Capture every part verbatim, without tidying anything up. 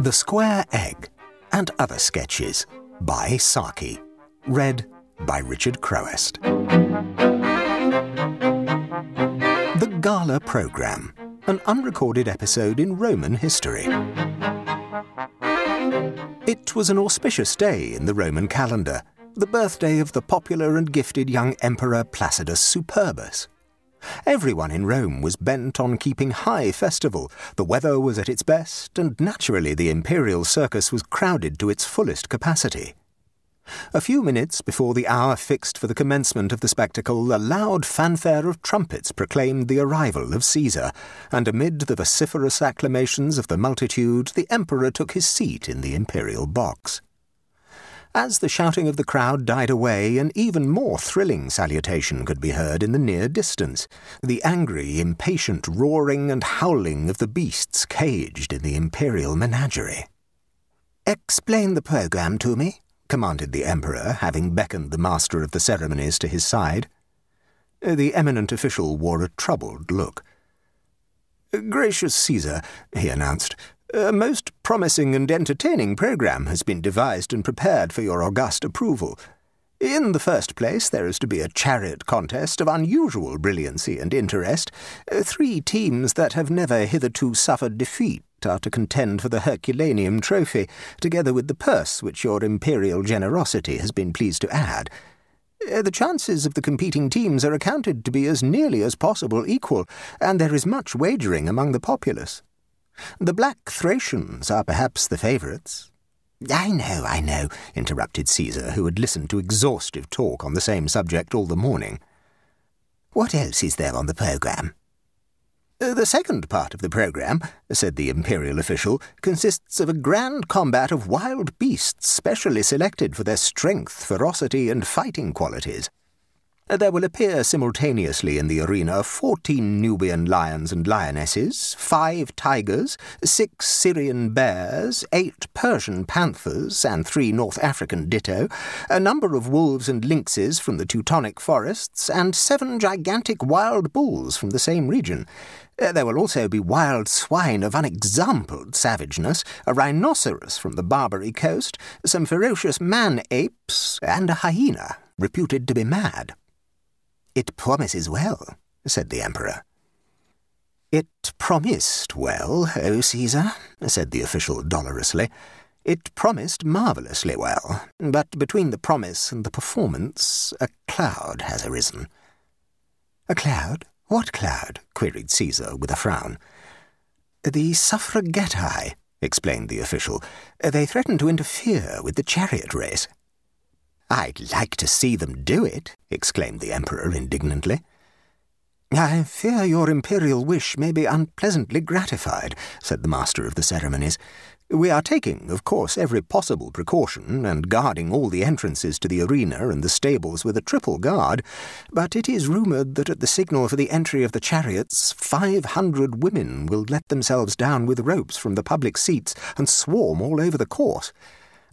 The Square Egg and Other Sketches by Saki. Read by Richard Crowest. The Gala Programme, an unrecorded episode in Roman history. It was an auspicious day in the Roman calendar, the birthday of the popular and gifted young emperor Placidus Superbus. Everyone in Rome was bent on keeping high festival, the weather was at its best, and naturally the imperial circus was crowded to its fullest capacity. A few minutes before the hour fixed for the commencement of the spectacle, a loud fanfare of trumpets proclaimed the arrival of Caesar, and amid the vociferous acclamations of the multitude, the emperor took his seat in the imperial box. As the shouting of the crowd died away, an even more thrilling salutation could be heard in the near distance, the angry, impatient roaring and howling of the beasts caged in the imperial menagerie. "Explain the programme to me," commanded the emperor, having beckoned the master of the ceremonies to his side. The eminent official wore a troubled look. "Gracious Caesar," he announced, "a most promising and entertaining programme has been devised and prepared for your august approval. In the first place, there is to be a chariot contest of unusual brilliancy and interest. Three teams that have never hitherto suffered defeat are to contend for the Herculaneum trophy, together with the purse which your imperial generosity has been pleased to add. The chances of the competing teams are accounted to be as nearly as possible equal, and there is much wagering among the populace. The black Thracians are perhaps the favourites." "I know, I know," interrupted Caesar, who had listened to exhaustive talk on the same subject all the morning. "What else is there on the programme?" "The second part of the programme," said the imperial official, "consists of a grand combat of wild beasts specially selected for their strength, ferocity, and fighting qualities. There will appear simultaneously in the arena fourteen Nubian lions and lionesses, five tigers, six Syrian bears, eight Persian panthers, and three North African ditto, a number of wolves and lynxes from the Teutonic forests, and seven gigantic wild bulls from the same region. There will also be wild swine of unexampled savageness, a rhinoceros from the Barbary coast, some ferocious man-apes, and a hyena, reputed to be mad." "It promises well," said the emperor. "It promised well, O Caesar," said the official dolorously. "It promised marvellously well, but between the promise and the performance a cloud has arisen." "A cloud? What cloud?" queried Caesar with a frown. "The suffragetti," explained the official. "They threaten to interfere with the chariot race." "I'd like to see them do it," exclaimed the emperor indignantly. "I fear your imperial wish may be unpleasantly gratified," said the master of the ceremonies. "We are taking, of course, every possible precaution and guarding all the entrances to the arena and the stables with a triple guard, but it is rumoured that at the signal for the entry of the chariots, five hundred women will let themselves down with ropes from the public seats and swarm all over the course.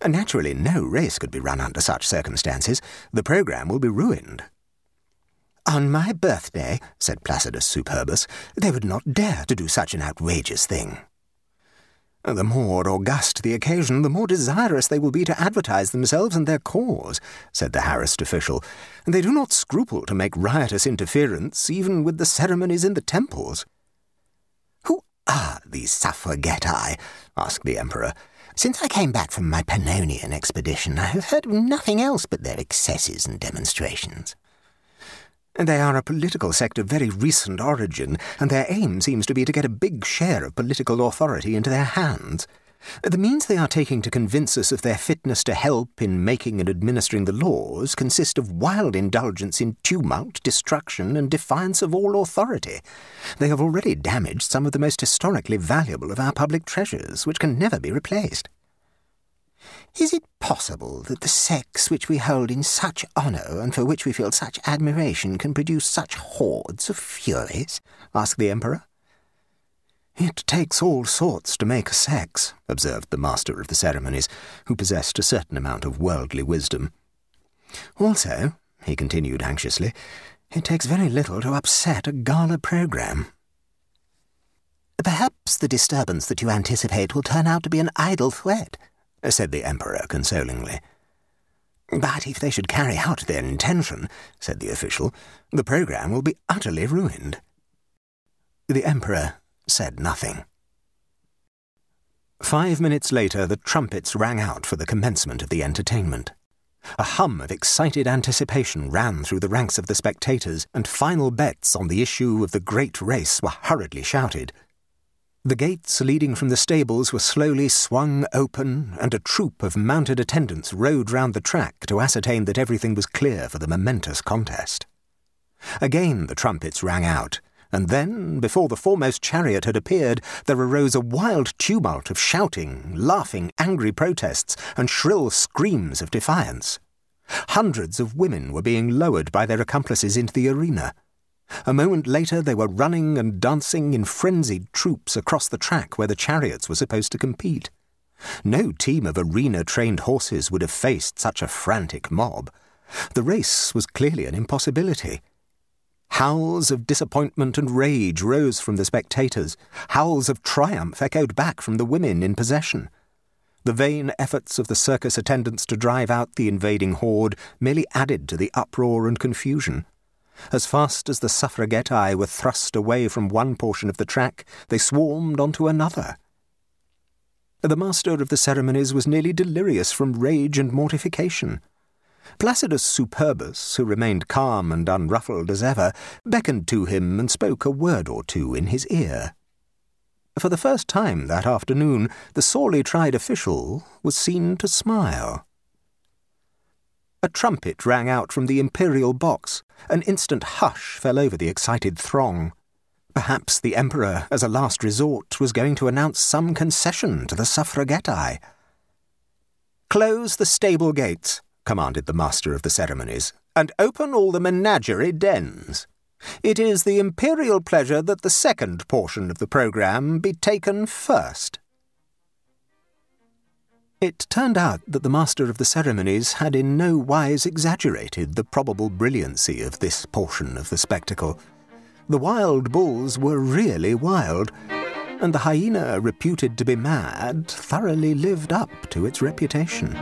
Naturally, no race could be run under such circumstances. The programme will be ruined." "On my birthday," said Placidus Superbus, "they would not dare to do such an outrageous thing." "The more august the occasion, the more desirous they will be to advertise themselves and their cause," said the harassed official. "They do not scruple to make riotous interference, even with the ceremonies in the temples." "Who are these suffragetti?" asked the emperor. "Since I came back from my Pannonian expedition, I have heard of nothing else but their excesses and demonstrations." "They are a political sect of very recent origin, and their aim seems to be to get a big share of political authority into their hands. The means they are taking to convince us of their fitness to help in making and administering the laws consist of wild indulgence in tumult, destruction, and defiance of all authority. They have already damaged some of the most historically valuable of our public treasures, which can never be replaced." "Is it possible that the sex which we hold in such honour and for which we feel such admiration can produce such hordes of furies?" asked the emperor. "It takes all sorts to make a sex," observed the master of the ceremonies, who possessed a certain amount of worldly wisdom. "Also," he continued anxiously, "it takes very little to upset a gala programme." "Perhaps the disturbance that you anticipate will turn out to be an idle threat," said the Emperor consolingly. "But if they should carry out their intention," said the official, "the programme will be utterly ruined." The Emperor said nothing. Five minutes later the trumpets rang out for the commencement of the entertainment. A hum of excited anticipation ran through the ranks of the spectators, and final bets on the issue of the great race were hurriedly shouted. The gates leading from the stables were slowly swung open, and a troop of mounted attendants rode round the track to ascertain that everything was clear for the momentous contest. Again the trumpets rang out, and then, before the foremost chariot had appeared, there arose a wild tumult of shouting, laughing, angry protests, and shrill screams of defiance. Hundreds of women were being lowered by their accomplices into the arena. A moment later they were running and dancing in frenzied troops across the track where the chariots were supposed to compete. No team of arena-trained horses would have faced such a frantic mob. The race was clearly an impossibility. Howls of disappointment and rage rose from the spectators. Howls of triumph echoed back from the women in possession. The vain efforts of the circus attendants to drive out the invading horde merely added to the uproar and confusion. As fast as the suffragettae were thrust away from one portion of the track, they swarmed onto another. The master of the ceremonies was nearly delirious from rage and mortification. Placidus Superbus, who remained calm and unruffled as ever, beckoned to him and spoke a word or two in his ear. For the first time that afternoon, the sorely tried official was seen to smile. A trumpet rang out from the imperial box. An instant hush fell over the excited throng. Perhaps the Emperor, as a last resort, was going to announce some concession to the suffragettae. "Close the stable gates," commanded the master of the ceremonies, "and open all the menagerie dens. It is the imperial pleasure that the second portion of the programme be taken first." It turned out that the master of the ceremonies had in no wise exaggerated the probable brilliancy of this portion of the spectacle. The wild bulls were really wild, and the hyena reputed to be mad thoroughly lived up to its reputation.